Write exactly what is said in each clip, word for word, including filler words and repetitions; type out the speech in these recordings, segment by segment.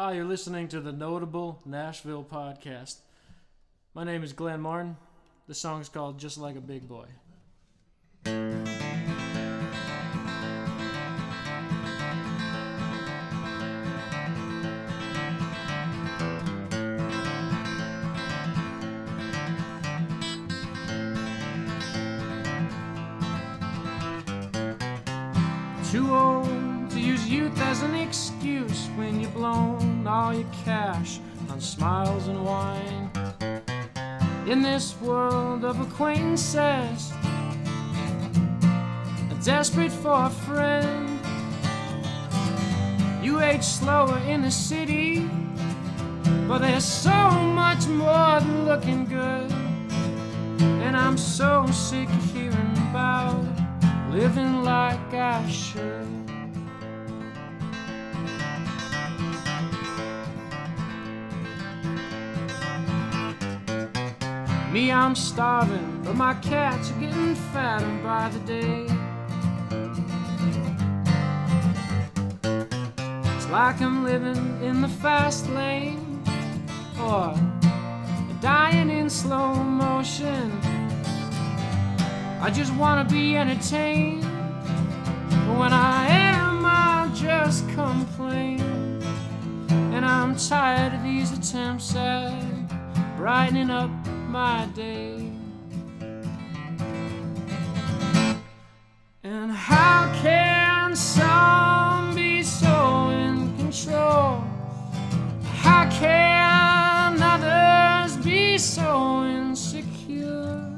Ah, you're listening to the Notable Nashville podcast. My name is Glenn Martin. The song's called Just Like a Big Boy. Too old to use youth as an excuse when you've blown all your cash on smiles and wine. In this world of acquaintances, desperate for a friend, you age slower in the city, but there's so much more than looking good. And I'm so sick of hearing about living like I should. Me, I'm starving, but my cats are getting fatter by the day. It's like I'm living in the fast lane, or dying in slow motion. I just want to be entertained, but when I am, I just complain. And I'm tired of these attempts at brightening up my day. And how can some be so in control? How can others be so insecure?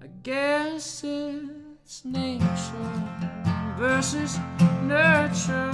I guess it's nature versus nurture.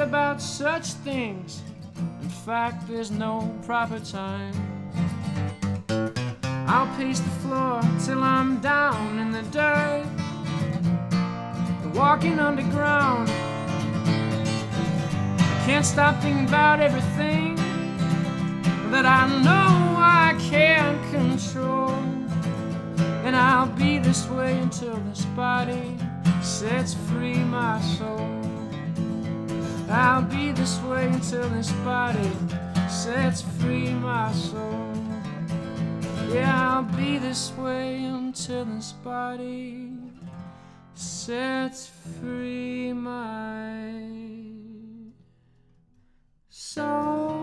About such things, in fact, there's no proper time. I'll pace the floor till I'm down in the dirt, walking underground. I can't stop thinking about everything that I know I can't control, and I'll be this way until this body sets free my soul. I'll be this way until this body sets free my soul. Yeah, I'll be this way until this body sets free my soul.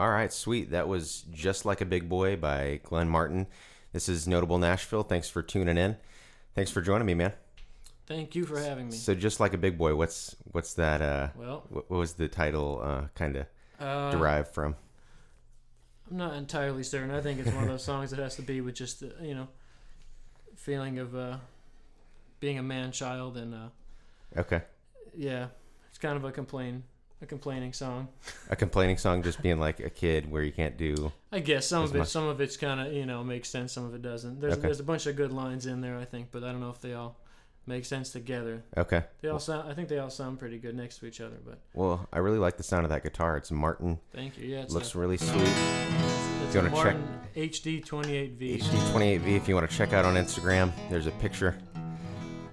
All right, sweet. That was Just Like a Big Boy by Glenn Martin. This is Notable Nashville. Thanks for tuning in. Thanks for joining me, man. Thank you for having me. So, Just Like a Big Boy, what's what's that? Uh, well, what, what was the title uh, kind of uh, derived from? I'm not entirely certain. I think it's one of those songs that has to be with just the, you know, feeling of uh, being a man child and. Uh, okay. Yeah, it's kind of a complaint. A complaining song. A complaining song, just being like a kid where you can't do. I guess some of it, much. some of it's kind of, you know, makes sense. Some of it doesn't. There's okay. there's a bunch of good lines in there, I think, but I don't know if they all make sense together. Okay. They all well, sound. I think they all sound pretty good next to each other. But well, I really like the sound of that guitar. It's Martin. Thank you. Yeah. It looks a, really sweet. It's, it's you want to check H D twenty-eight V. H D twenty-eight V. If you want to check out on Instagram, there's a picture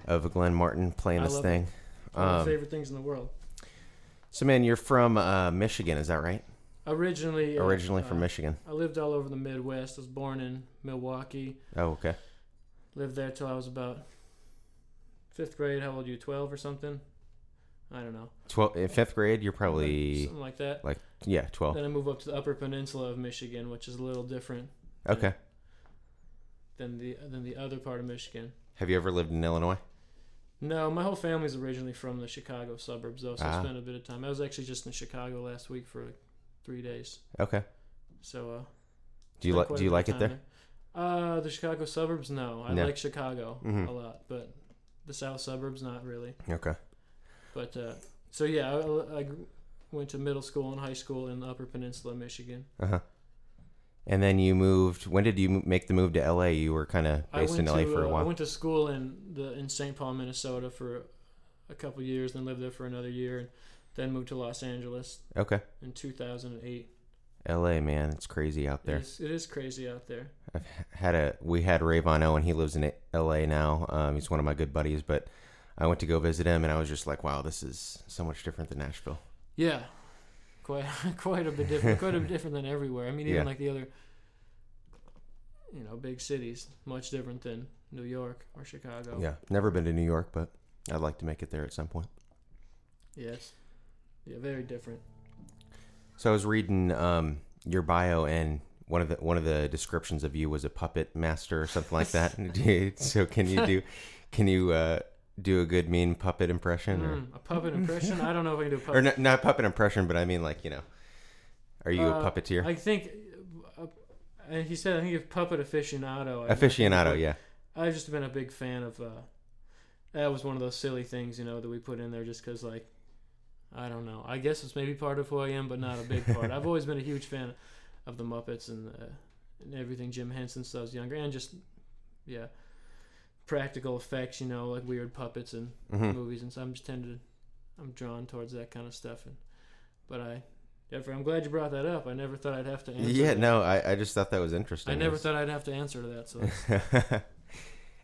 of Glenn Martin playing I this love thing. It. It's um, one of my favorite things in the world. So, man, you're from uh, Michigan, is that right? Originally, originally uh, from uh, Michigan. I lived all over the Midwest. I was born in Milwaukee. Oh, okay. Lived there till I was about fifth grade. How old are you? Twelve or something? I don't know. Twelve in fifth grade, you're probably something like that. Like yeah, twelve. Then I moved up to the Upper Peninsula of Michigan, which is a little different. Okay. Than the than the other part of Michigan. Have you ever lived in Illinois? No, my whole family's originally from the Chicago suburbs, though, so ah. I spent a bit of time. I was actually just in Chicago last week for like three days. Okay. So, uh, do you like do you like it there? there? Uh, the Chicago suburbs, no, I no. like Chicago mm-hmm. a lot, but the south suburbs, not really. Okay. But uh, so yeah, I, I went to middle school and high school in the Upper Peninsula, Michigan. Uh huh. And then you moved. When did you make the move to L A? You were kind of based in L A to, for a while. Uh, I went to school in the in Saint Paul, Minnesota, for a couple years. Then lived there for another year, and then moved to Los Angeles. Okay. In two thousand eight. L A, man, it's crazy out there. It is, it is crazy out there. I've had a we had Rayvon Owen. He lives in L A now. Um, he's one of my good buddies. But I went to go visit him, and I was just like, wow, this is so much different than Nashville. Yeah. Quite, quite a bit different. Quite a bit different than everywhere. I mean, even yeah. like the other, you know, big cities, much different than New York or Chicago. Yeah, never been to New York, but I'd like to make it there at some point. Yes, yeah, very different. So I was reading um, your bio, and one of the one of the descriptions of you was a puppet master or something like that. So can you do? Can you? Uh, Do a good mean puppet impression? Or? Mm, a puppet impression? I don't know if I can do a puppet. Or not, not puppet impression, but I mean like, you know, are you uh, a puppeteer? I think, uh, he said, I think it's puppet aficionado. Aficionado, I mean, yeah. I've just been a big fan of, uh, that was one of those silly things, you know, that we put in there just because like, I don't know. I guess it's maybe part of who I am, but not a big part. I've always been a huge fan of the Muppets and, uh, and everything Jim Henson since I was younger and just, yeah. practical effects, you know, like weird puppets and mm-hmm. movies, and so I'm just tended, I'm drawn towards that kind of stuff. And but I, I'm glad you brought that up. I never thought I'd have to answer. Yeah, that. no, I, I just thought that was interesting. I never was... thought I'd have to answer to that. So.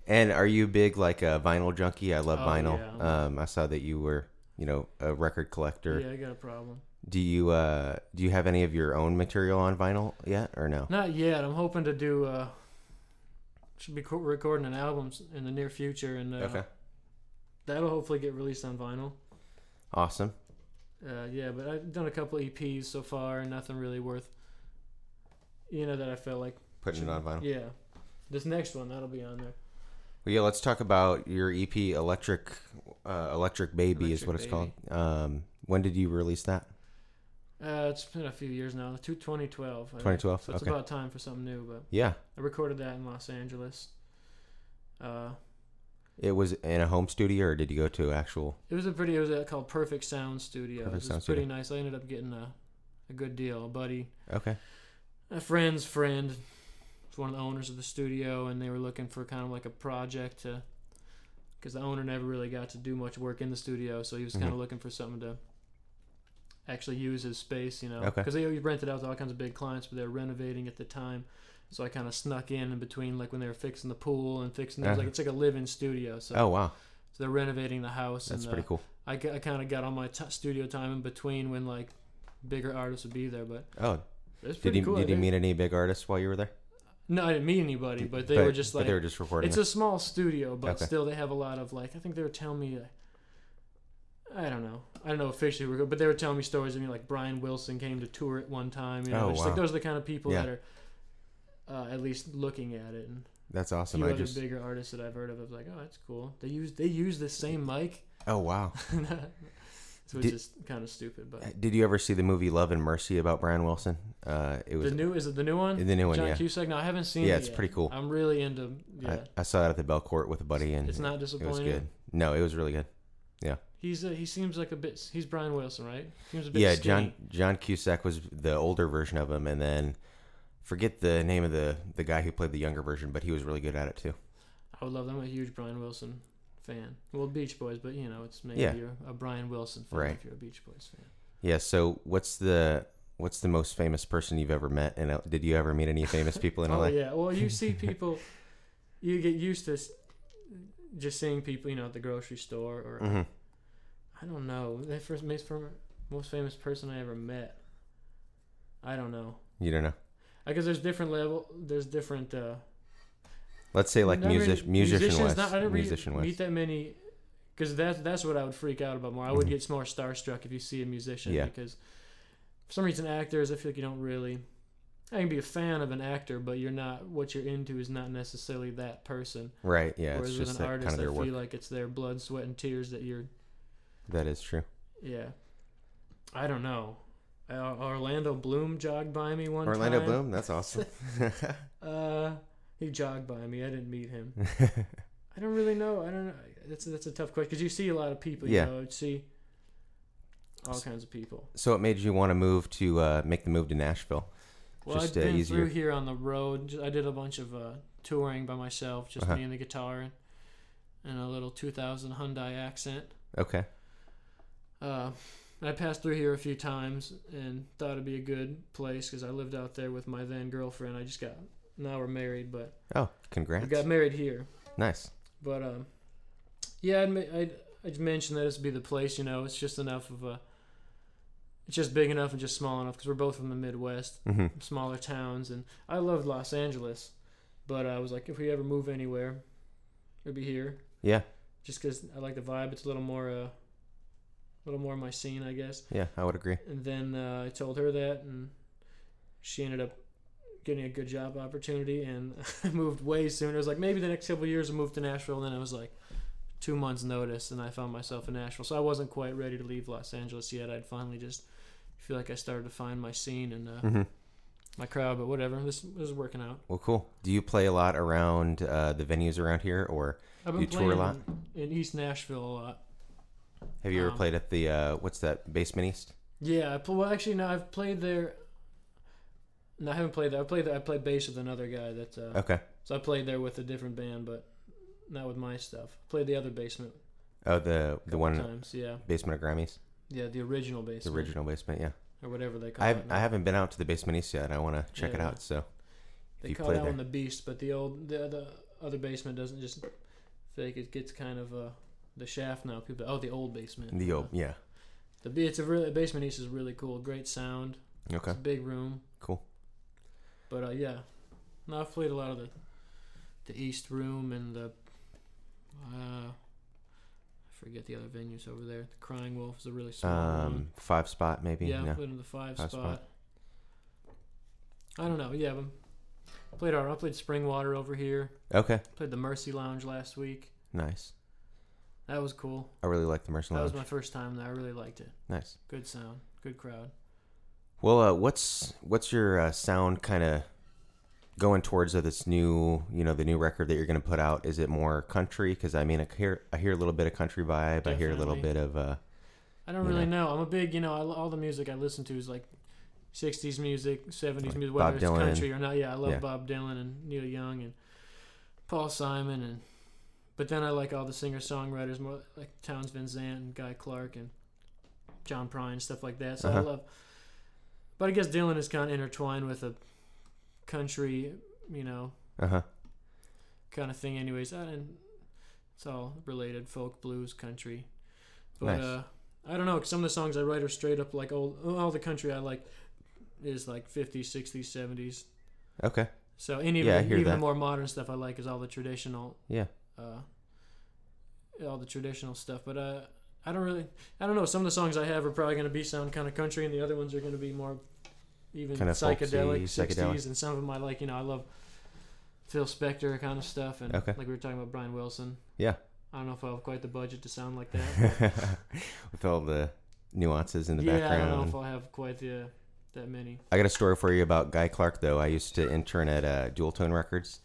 And are you big like a vinyl junkie? I love oh, vinyl. Yeah. Um, I saw that you were, you know, a record collector. Yeah, I got a problem. Do you uh, do you have any of your own material on vinyl yet, or no? Not yet. I'm hoping to do. Uh, Should be recording an album in the near future, and uh, okay. that'll hopefully get released on vinyl. Awesome. Uh, yeah, but I've done a couple E Ps so far, and nothing really worth, you know, that I felt like putting should, it on vinyl. Yeah, this next one that'll be on there. Well, yeah, let's talk about your E P, Electric, uh, Electric Baby Electric is what Baby. It's called. Um, when did you release that? Uh, it's been a few years now. twenty twelve twenty twelve So it's okay. about time for something new. But yeah, I recorded that in Los Angeles. Uh, it was in a home studio, or did you go to actual? It was a pretty. It was a, called Perfect Sound Studio. Perfect it was Sound pretty Studio. Nice. I ended up getting a, a good deal. A buddy, okay, a friend's friend, was one of the owners of the studio, and they were looking for kind of like a project to, because the owner never really got to do much work in the studio, so he was kind mm-hmm. of looking for something to. Actually use his space, you know, because okay. they rented out to all kinds of big clients, but they were renovating at the time, so I kind of snuck in in between, like when they were fixing the pool and fixing things. Uh-huh. Like it's like a live-in studio. So oh wow! So they're renovating the house. That's and, pretty uh, cool. I, I kind of got all my t- studio time in between when like bigger artists would be there, but oh, it's pretty did he, cool. Did you meet any big artists while you were there? No, I didn't meet anybody, but they but, were just like they were just recording. It's it. a small studio, but okay. still they have a lot of like I think they were telling me. Uh, I don't know. I don't know officially, we're good, but they were telling me stories. I mean, like Brian Wilson came to tour it one time. You know, oh, just wow. like those are the kind of people yeah. that are uh, at least looking at it. And that's awesome. A few I other just... bigger artists that I've heard of. I was like, oh, that's cool. They use they use the same mic. Oh wow. So it's did, just kind of stupid. But did you ever see the movie Love and Mercy about Brian Wilson? Uh, it was the new. Is it the new one? The new one. John yeah. Cusack. No, I haven't seen. Yeah, it it's yet. pretty cool. I'm really into. Yeah. I, I saw it at the Belcourt with a buddy, and it's not disappointing. It was good. No, it was really good. Yeah. He's a, he seems like a bit. He's Brian Wilson, right? Seems a bit yeah, skinny. John John Cusack was the older version of him, and then forget the name of the, the guy who played the younger version, but he was really good at it too. I would love. I'm a huge Brian Wilson fan. Well, Beach Boys, but you know, it's maybe yeah. you're a Brian Wilson fan right. if you're a Beach Boys fan. Yeah. So what's the what's the most famous person you've ever met? And did you ever meet any famous people in oh, L A? Oh yeah. Well, you see people. You get used to just seeing people, you know, at the grocery store or. Mm-hmm. I don't know. The first most famous person I ever met. I don't know. You don't know? Because there's different level. There's different. Uh, Let's say like music, musician wise. I don't musician meet, meet that many, because that, that's what I would freak out about more. I would mm-hmm. get more starstruck if you see a musician. Yeah. Because for some reason actors, I feel like you don't really. I can be a fan of an actor, but you're not. What you're into is not necessarily that person. Right. Yeah. Whereas it's just with an that artist, kind of their I work. Feel like it's their blood, sweat, and tears that you're. That is true. Yeah. I don't know. Orlando Bloom jogged by me one Orlando time. Orlando Bloom, that's awesome. uh, he jogged by me. I didn't meet him. I don't really know. I don't know. That's that's a tough question because you see a lot of people. You yeah. know, you see all kinds of people. So it made you want to move to uh, make the move to Nashville. Well, just, I've been uh, through here on the road. I did a bunch of uh, touring by myself, just uh-huh. me and the guitar, and, and a little two thousand Hyundai Accent. Okay. Uh, I passed through here a few times and thought it'd be a good place because I lived out there with my then girlfriend. I just got now we're married, but oh, congrats! We got married here. Nice. But um, yeah, I'd I'd, I'd mentioned that this would be the place. You know, it's just enough of a, it's just big enough and just small enough because we're both from the Midwest, mm-hmm. smaller towns, and I loved Los Angeles, but I was like, if we ever move anywhere, it'd be here. Yeah. Just because I like the vibe. It's a little more. Uh, A little more my scene, I guess. Yeah, I would agree. And then uh, I told her that, and she ended up getting a good job opportunity, and I moved way sooner. I was like, maybe the next couple of years I'll move to Nashville, and then I was like, two months notice, and I found myself in Nashville. So I wasn't quite ready to leave Los Angeles yet. I'd finally just feel like I started to find my scene and uh, mm-hmm. my crowd, but whatever. This, this is working out. Well, cool. Do you play a lot around uh, the venues around here, or do you tour a lot? I've been playing in East Nashville a lot. Have you ever um, played at the, uh, what's that, Basement East? Yeah, I pl- well, actually, no, I've played there. No, I haven't played there. I played there. I played bass with another guy. That's, uh, okay. So I played there with a different band, but not with my stuff. I played the other basement. Oh, the the one, times, yeah. Basement of Grammys? Yeah, the original basement. The original basement, yeah. Or whatever they call I've, it. Now. I haven't been out to the Basement East yet, and I want to check yeah, it out, so. They you call that there. One the Beast, but the old, the, the other basement doesn't just, I feel like it gets kind of, uh, the shaft now, people. Oh, the old basement. The old, yeah. The it's a really Basement East is really cool. Great sound. Okay. It's a big room. Cool. But uh, yeah, no, I've played a lot of the the East Room and the uh, I forget the other venues over there. The Crying Wolf is a really small um, one. Five Spot maybe. Yeah, no. I played in the Five, five spot. spot. I don't know. Yeah, I played our. I played Springwater over here. Okay. Played the Mercy Lounge last week. Nice. That was cool. I really liked the Mercy Lounge. That was my first time there. I really liked it. Nice. Good sound. Good crowd. Well, uh, what's what's your uh, sound kind of going towards of this new, you know, the new record that you're going to put out? Is it more country? Because, I mean, I hear, I hear a little bit of country vibe. Definitely. I hear a little bit of... Uh, I don't really know. know. I'm a big, you know, I, all the music I listen to is like sixties music, seventies like music, whether Bob it's Dylan. Country or not. Yeah, I love yeah. Bob Dylan and Neil Young and Paul Simon and... But then I like all the singer-songwriters, more like Townes Van Zandt and Guy Clark and John Prine and stuff like that. So uh-huh. I love... But I guess Dylan is kind of intertwined with a country, you know, uh-huh. kind of thing anyways. I didn't, it's all related, folk, blues, country. But nice. uh, I don't know, cause some of the songs I write are straight up like old... All the country I like is like fifties, sixties, seventies. Okay. So and even, yeah, I hear even that. More modern stuff I like is all the traditional... Yeah. Uh, all the traditional stuff, but uh, I don't really, I don't know. Some of the songs I have are probably going to be sound kind of country, and the other ones are going to be more even kind of psychedelic, folksy, sixties, psychedelic. And some of them I like. You know, I love Phil Spector kind of stuff, and okay. like we were talking about Brian Wilson. Yeah, I don't know if I have quite the budget to sound like that, with all the nuances in the yeah, background. Yeah, I don't know if I'll have quite the uh, that many. I got a story for you about Guy Clark, though. I used to intern at uh, Dualtone Records.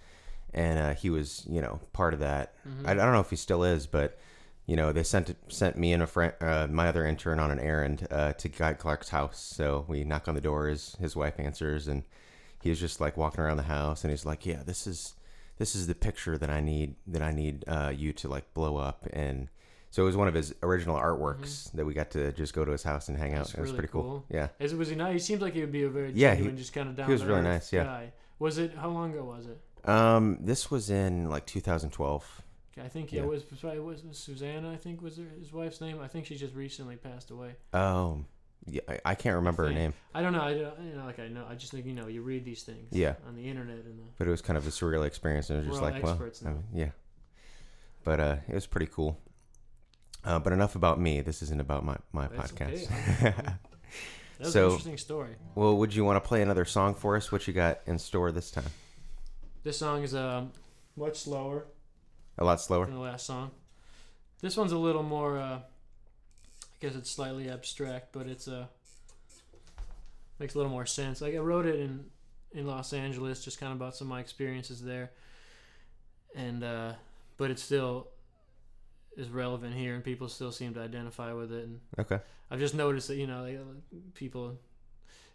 And uh, he was, you know, part of that. Mm-hmm. I, I don't know if he still is, but, you know, they sent sent me and a friend, uh, my other intern, on an errand uh, to Guy Clark's house. So we knock on the doors. His wife answers, and he was just like walking around the house, and he's like, "Yeah, this is this is the picture that I need that I need uh, you to like blow up." And so it was one of his original artworks mm-hmm. that we got to just go to his house and hang That's out. It really was pretty cool. cool. Yeah, As, was he nice? He seemed like he would be a very yeah, genuine, he, just kind of down. He was really nice. Yeah. Guy. Was it? How long ago was it? Um, this was in like two thousand twelve. Okay, I think yeah, yeah. it was probably it was Susanna. I think was her, his wife's name. I think she just recently passed away. Oh, Yeah, I, I can't remember her name. I don't know. I don't, you know, like I know. I just think you know. You read these things. Yeah. On the internet and. The, but it was kind of a surreal experience, and it was just like, well, I mean, yeah. But uh, it was pretty cool. Uh, but enough about me. This isn't about my my That's podcast. Okay. That was so, an interesting story. Well, would you want to play another song for us? What you got in store this time? This song is um much slower. A lot slower than the last song. This one's a little more. Uh, I guess it's slightly abstract, but it's a uh, makes a little more sense. Like I wrote it in in Los Angeles, just kind of about some of my experiences there, and uh, but it still is relevant here, and people still seem to identify with it. And okay, I've just noticed that you know they, people.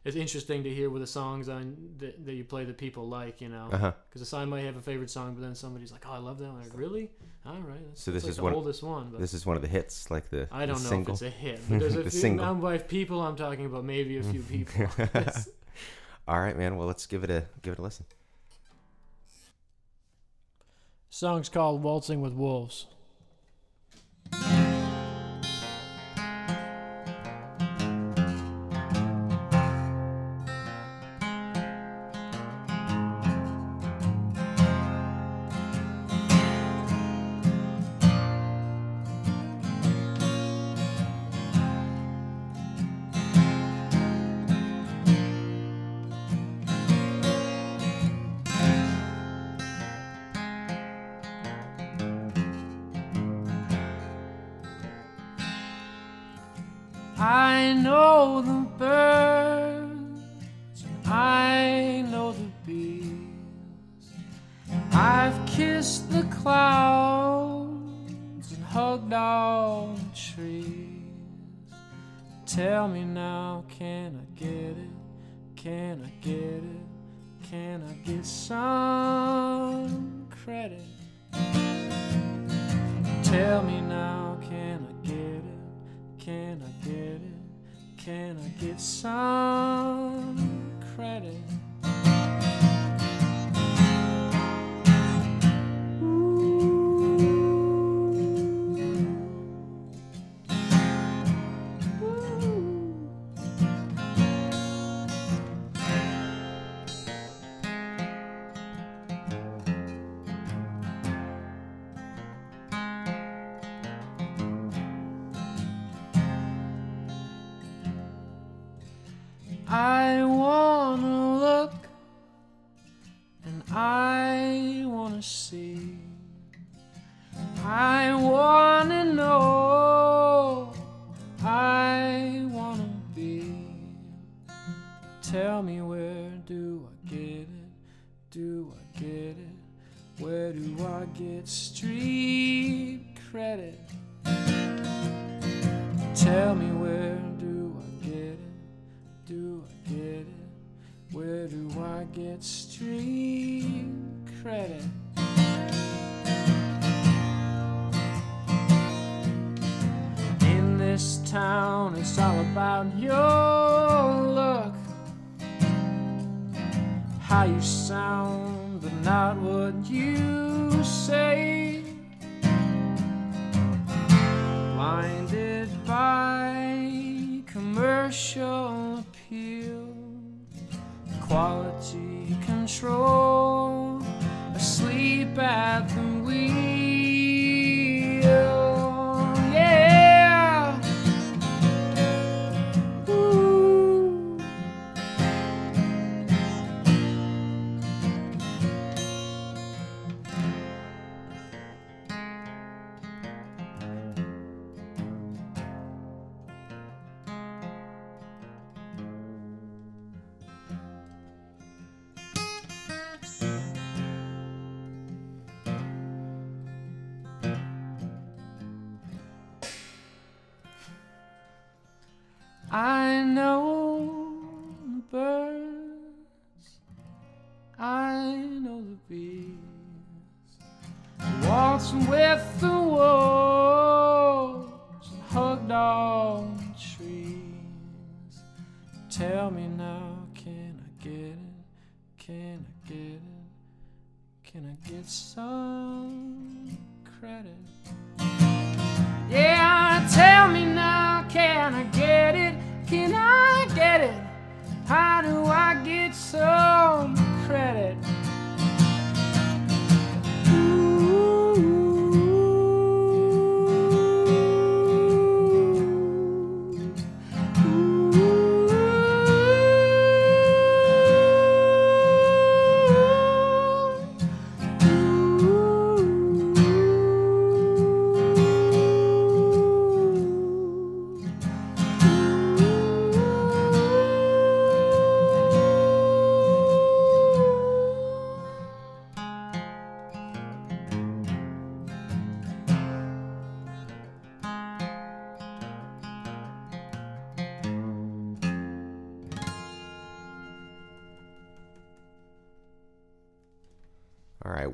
It's interesting to hear with the songs on that, that you play that people like, you know, because uh-huh. a sign might have a favorite song, but then somebody's like, "Oh, I love that one." Like, really? All right. That's, so this that's is like one, the oldest one. But this is one of the hits, like the I don't the know single. If it's a hit, but there's a the few by people I'm talking about, maybe a few people. All right, man. Well, let's give it a give it a listen. The song's called "Waltzing with Wolves." I know the birds, I know the bees. I've kissed the clouds and hugged all the trees. Tell me now, can I get it? Can I get it? Can I get some credit? Tell me now, can I get it? Can I get it? Can I get some credit? I wanna look and I wanna see. I wanna know. I wanna be. Tell me where do I get it? Do I get it? Where do I get street credit? Tell me where. Do I get it? Where do I get street credit? In this town, it's all about your look. How you sound, but not what you say. Blinded by commercial appeal, quality control, asleep at the wheel. I know the birds, I know the bees. Waltzed with the wolves, hugged all the trees. Tell me now, can I get it? Can I get it? Can I get some credit? Yeah, tell me now, can I get it? can I get it? How do I get some credit?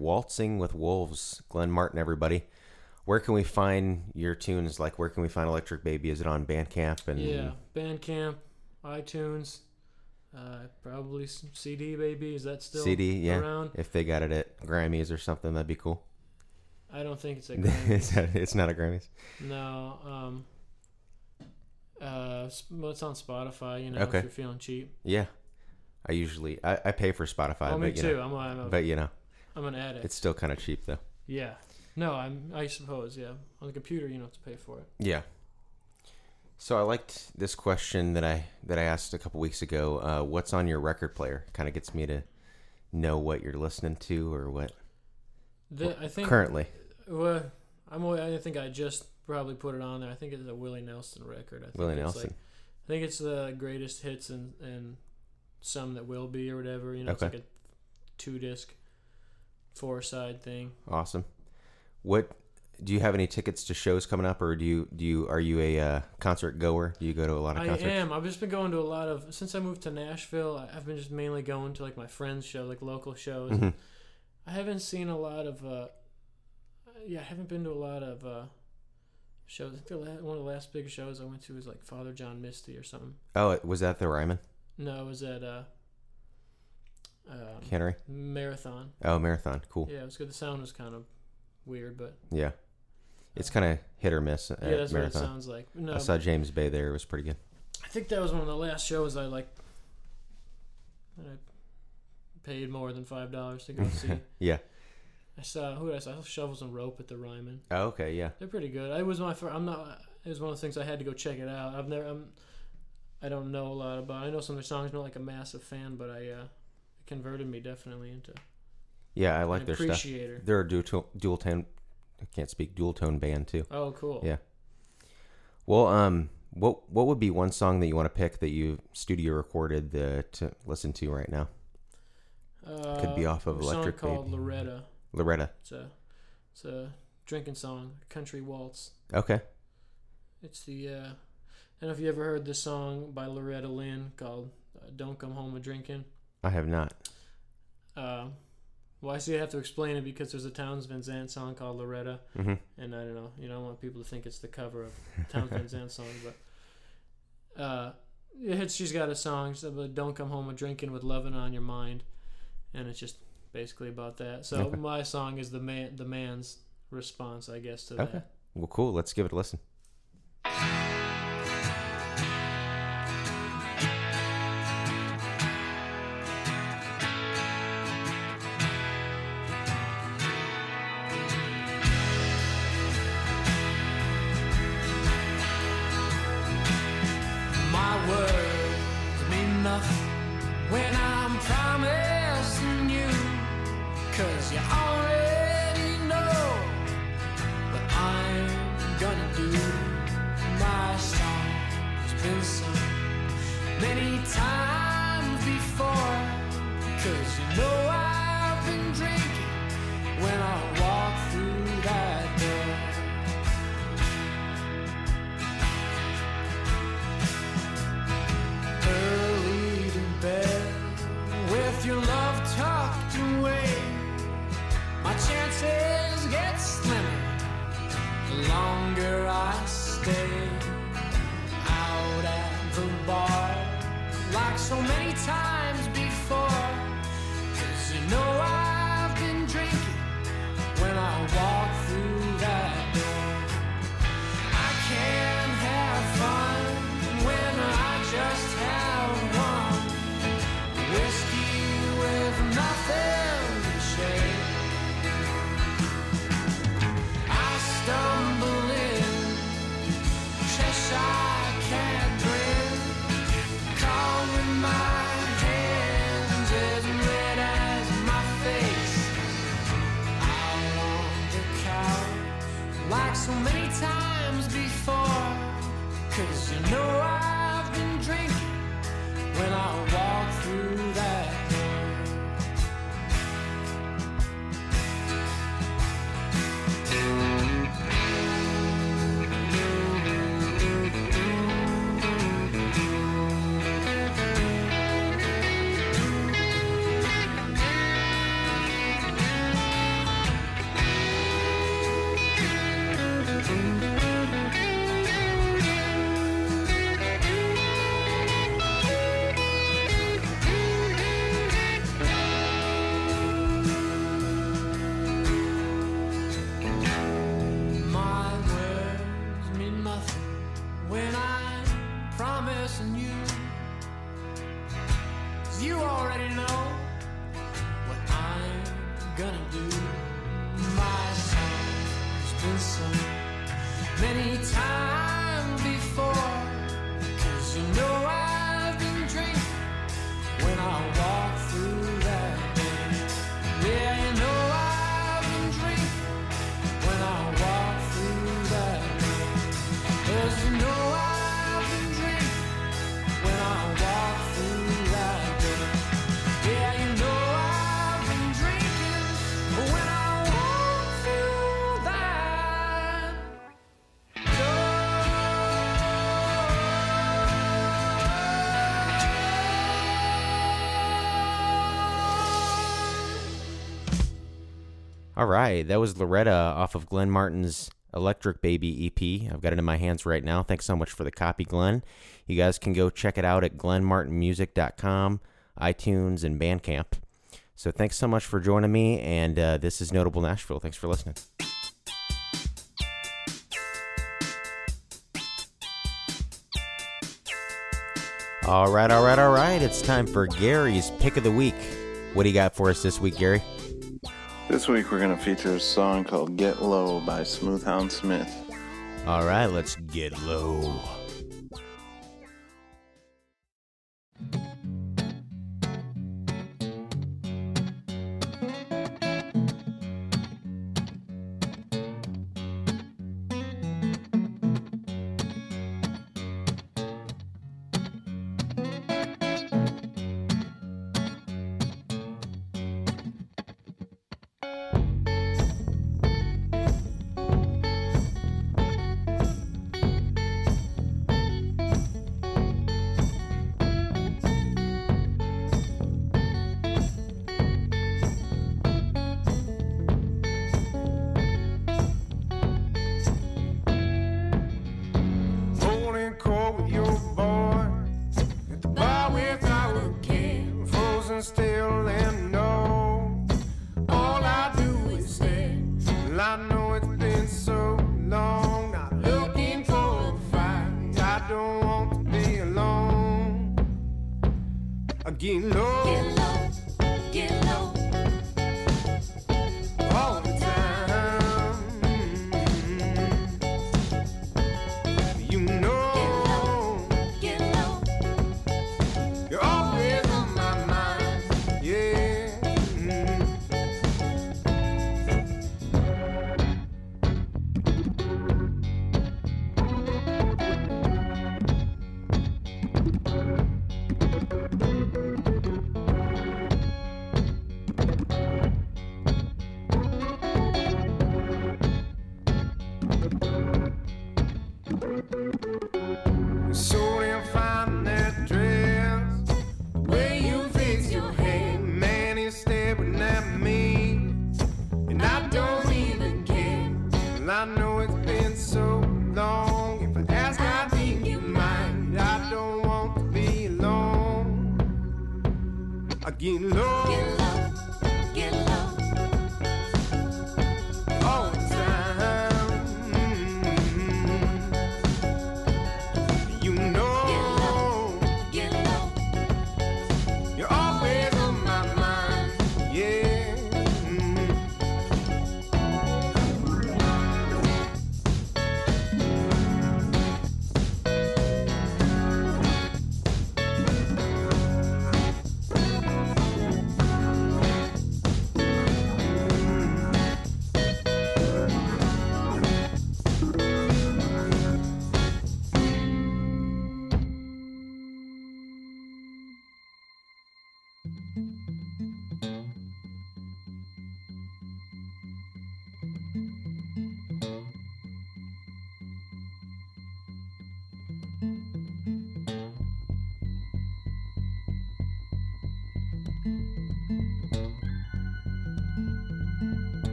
Waltzing with Wolves, Glenn Martin, everybody. Where can we find your tunes? Like, where can we find Electric Baby? Is it on Bandcamp? And yeah, Bandcamp, iTunes, uh, probably some C D, baby. Is that still C D, yeah. around? If they got it at Grammys or something, that'd be cool. I don't think it's at Grammys. It's not at Grammys? No. Um, uh, well, it's on Spotify, you know, okay. if you're feeling cheap. Yeah. I usually, I, I pay for Spotify. Oh, me but, you too. Know, I'm, I'm a, but, you know. I'm an addict. It's still kind of cheap, though. Yeah. No, I'm. I suppose, yeah. On the computer, you don't have to pay for it. Yeah. So I liked this question that I that I asked a couple weeks ago. Uh, what's on your record player? Kind of gets me to know what you're listening to or what. The, I think currently. Well, I'm. I think I just probably put it on there. I think it's a Willie Nelson record. I think Willie Nelson. Like, I think it's the greatest hits and and some that will be or whatever. You know, okay. It's like a two disc. Four side thing. Awesome. What do you have any tickets to shows coming up, or do you do you are you a uh, concert goer? Do you go to a lot of concerts? I am. I've just been going to a lot of since I moved to Nashville. I've been just mainly going to like my friends' show, like local shows. Mm-hmm. I haven't seen a lot of. Uh, yeah, I haven't been to a lot of uh, shows. I think the last, one of the last big shows I went to was like Father John Misty or something. Oh, was that the Ryman? No, it was at. Uh, Um, Cannery? Marathon. Oh, Marathon. Cool. Yeah, it was good. The sound was kind of weird, but... Yeah. It's uh, kind of hit or miss at Marathon. Yeah, that's Marathon. What it sounds like. No, I saw James Bay there. It was pretty good. I think that was one of the last shows I, like... I paid more than five dollars to go see. Yeah. I saw... Who did I saw? I saw Shovels and Rope at the Ryman. Oh, okay, yeah. They're pretty good. It was my first... I'm not... It was one of the things I had to go check it out. I've never... I'm, I don't know a lot about... I know some of their songs. I'm not, like, a massive fan, but I, uh... converted me definitely into yeah I like their stuff. They're a dual, dual tone I can't speak dual tone band too. Oh cool. Yeah. Well, um what what would be one song that you want to pick that you studio recorded the to listen to right now? Uh, could be off of Electric Baby. A song called Loretta. Loretta. It's a, it's a drinking song, country waltz. Okay. It's the uh I don't know if you ever heard this song by Loretta Lynn called uh, Don't Come Home A-Drinkin'. I have not. Uh, well, I see I have to explain it because there's a Townes Van Zandt song called Loretta, mm-hmm. and I don't know, you know, I don't want people to think it's the cover of Townes Van Zandt song, but uh, it's, she's got a song, Don't Come Home A-Drinkin' with Lovin' on Your Mind, and it's just basically about that. So okay. My song is the man, the man's response, I guess, to okay. that. Well, cool. Let's give it a listen. You already know what I'm gonna do. 'Cause you already know what I'm gonna do. My song has been sung many times before, 'cause you know I've been drinking when I walk through that door. Yeah, you know I've been drinking when I walk through that door. 'Cause you know I've been drinking when I walk through. All right, that was Loretta off of Glenn Martin's Electric Baby E P. I've got it in my hands right now. Thanks so much for the copy, Glenn. You guys can go check it out at glenn martin music dot com, iTunes, and Bandcamp. So thanks so much for joining me, and uh, this is Notable Nashville. Thanks for listening. All right, all right, all right. It's time for Gary's Pick of the Week. What do you got for us this week, Gary? This week we're going to feature a song called Get Low by Smoothhound Smith. All right, let's get low.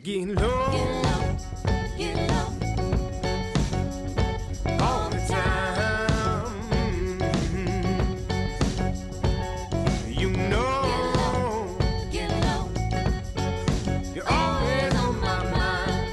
Getting low, get low, get low, all the time. Mm-hmm. You know, get low, get low, you're always on my mind.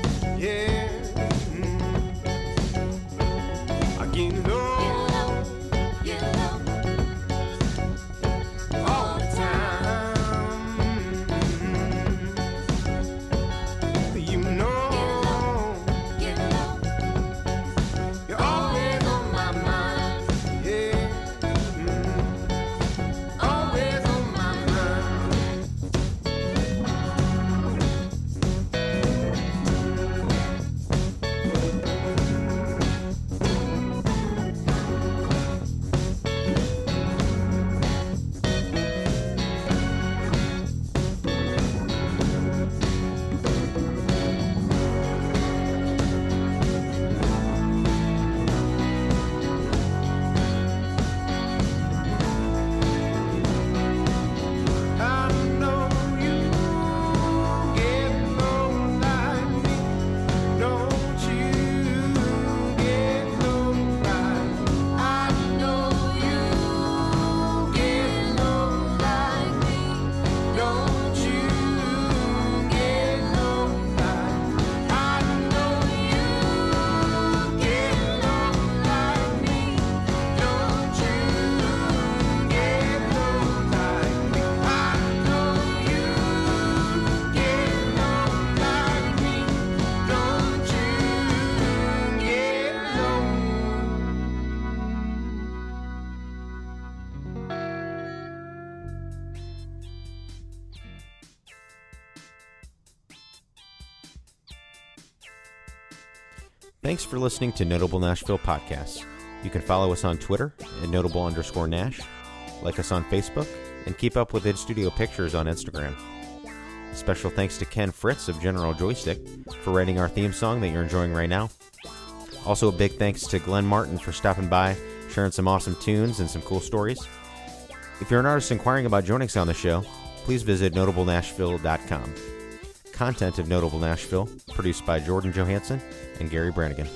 Thanks for listening to Notable Nashville Podcasts. You can follow us on Twitter at notable underscore Nash, like us on Facebook, and keep up with in-studio pictures on Instagram. Special thanks to Ken Fritz of General Joystick for writing our theme song that you're enjoying right now. Also a big thanks to Glenn Martin for stopping by, sharing some awesome tunes and some cool stories. If you're an artist inquiring about joining us on the show, please visit notable nashville dot com. Content of Notable Nashville, produced by Jordan Johansson and Gary Brannigan.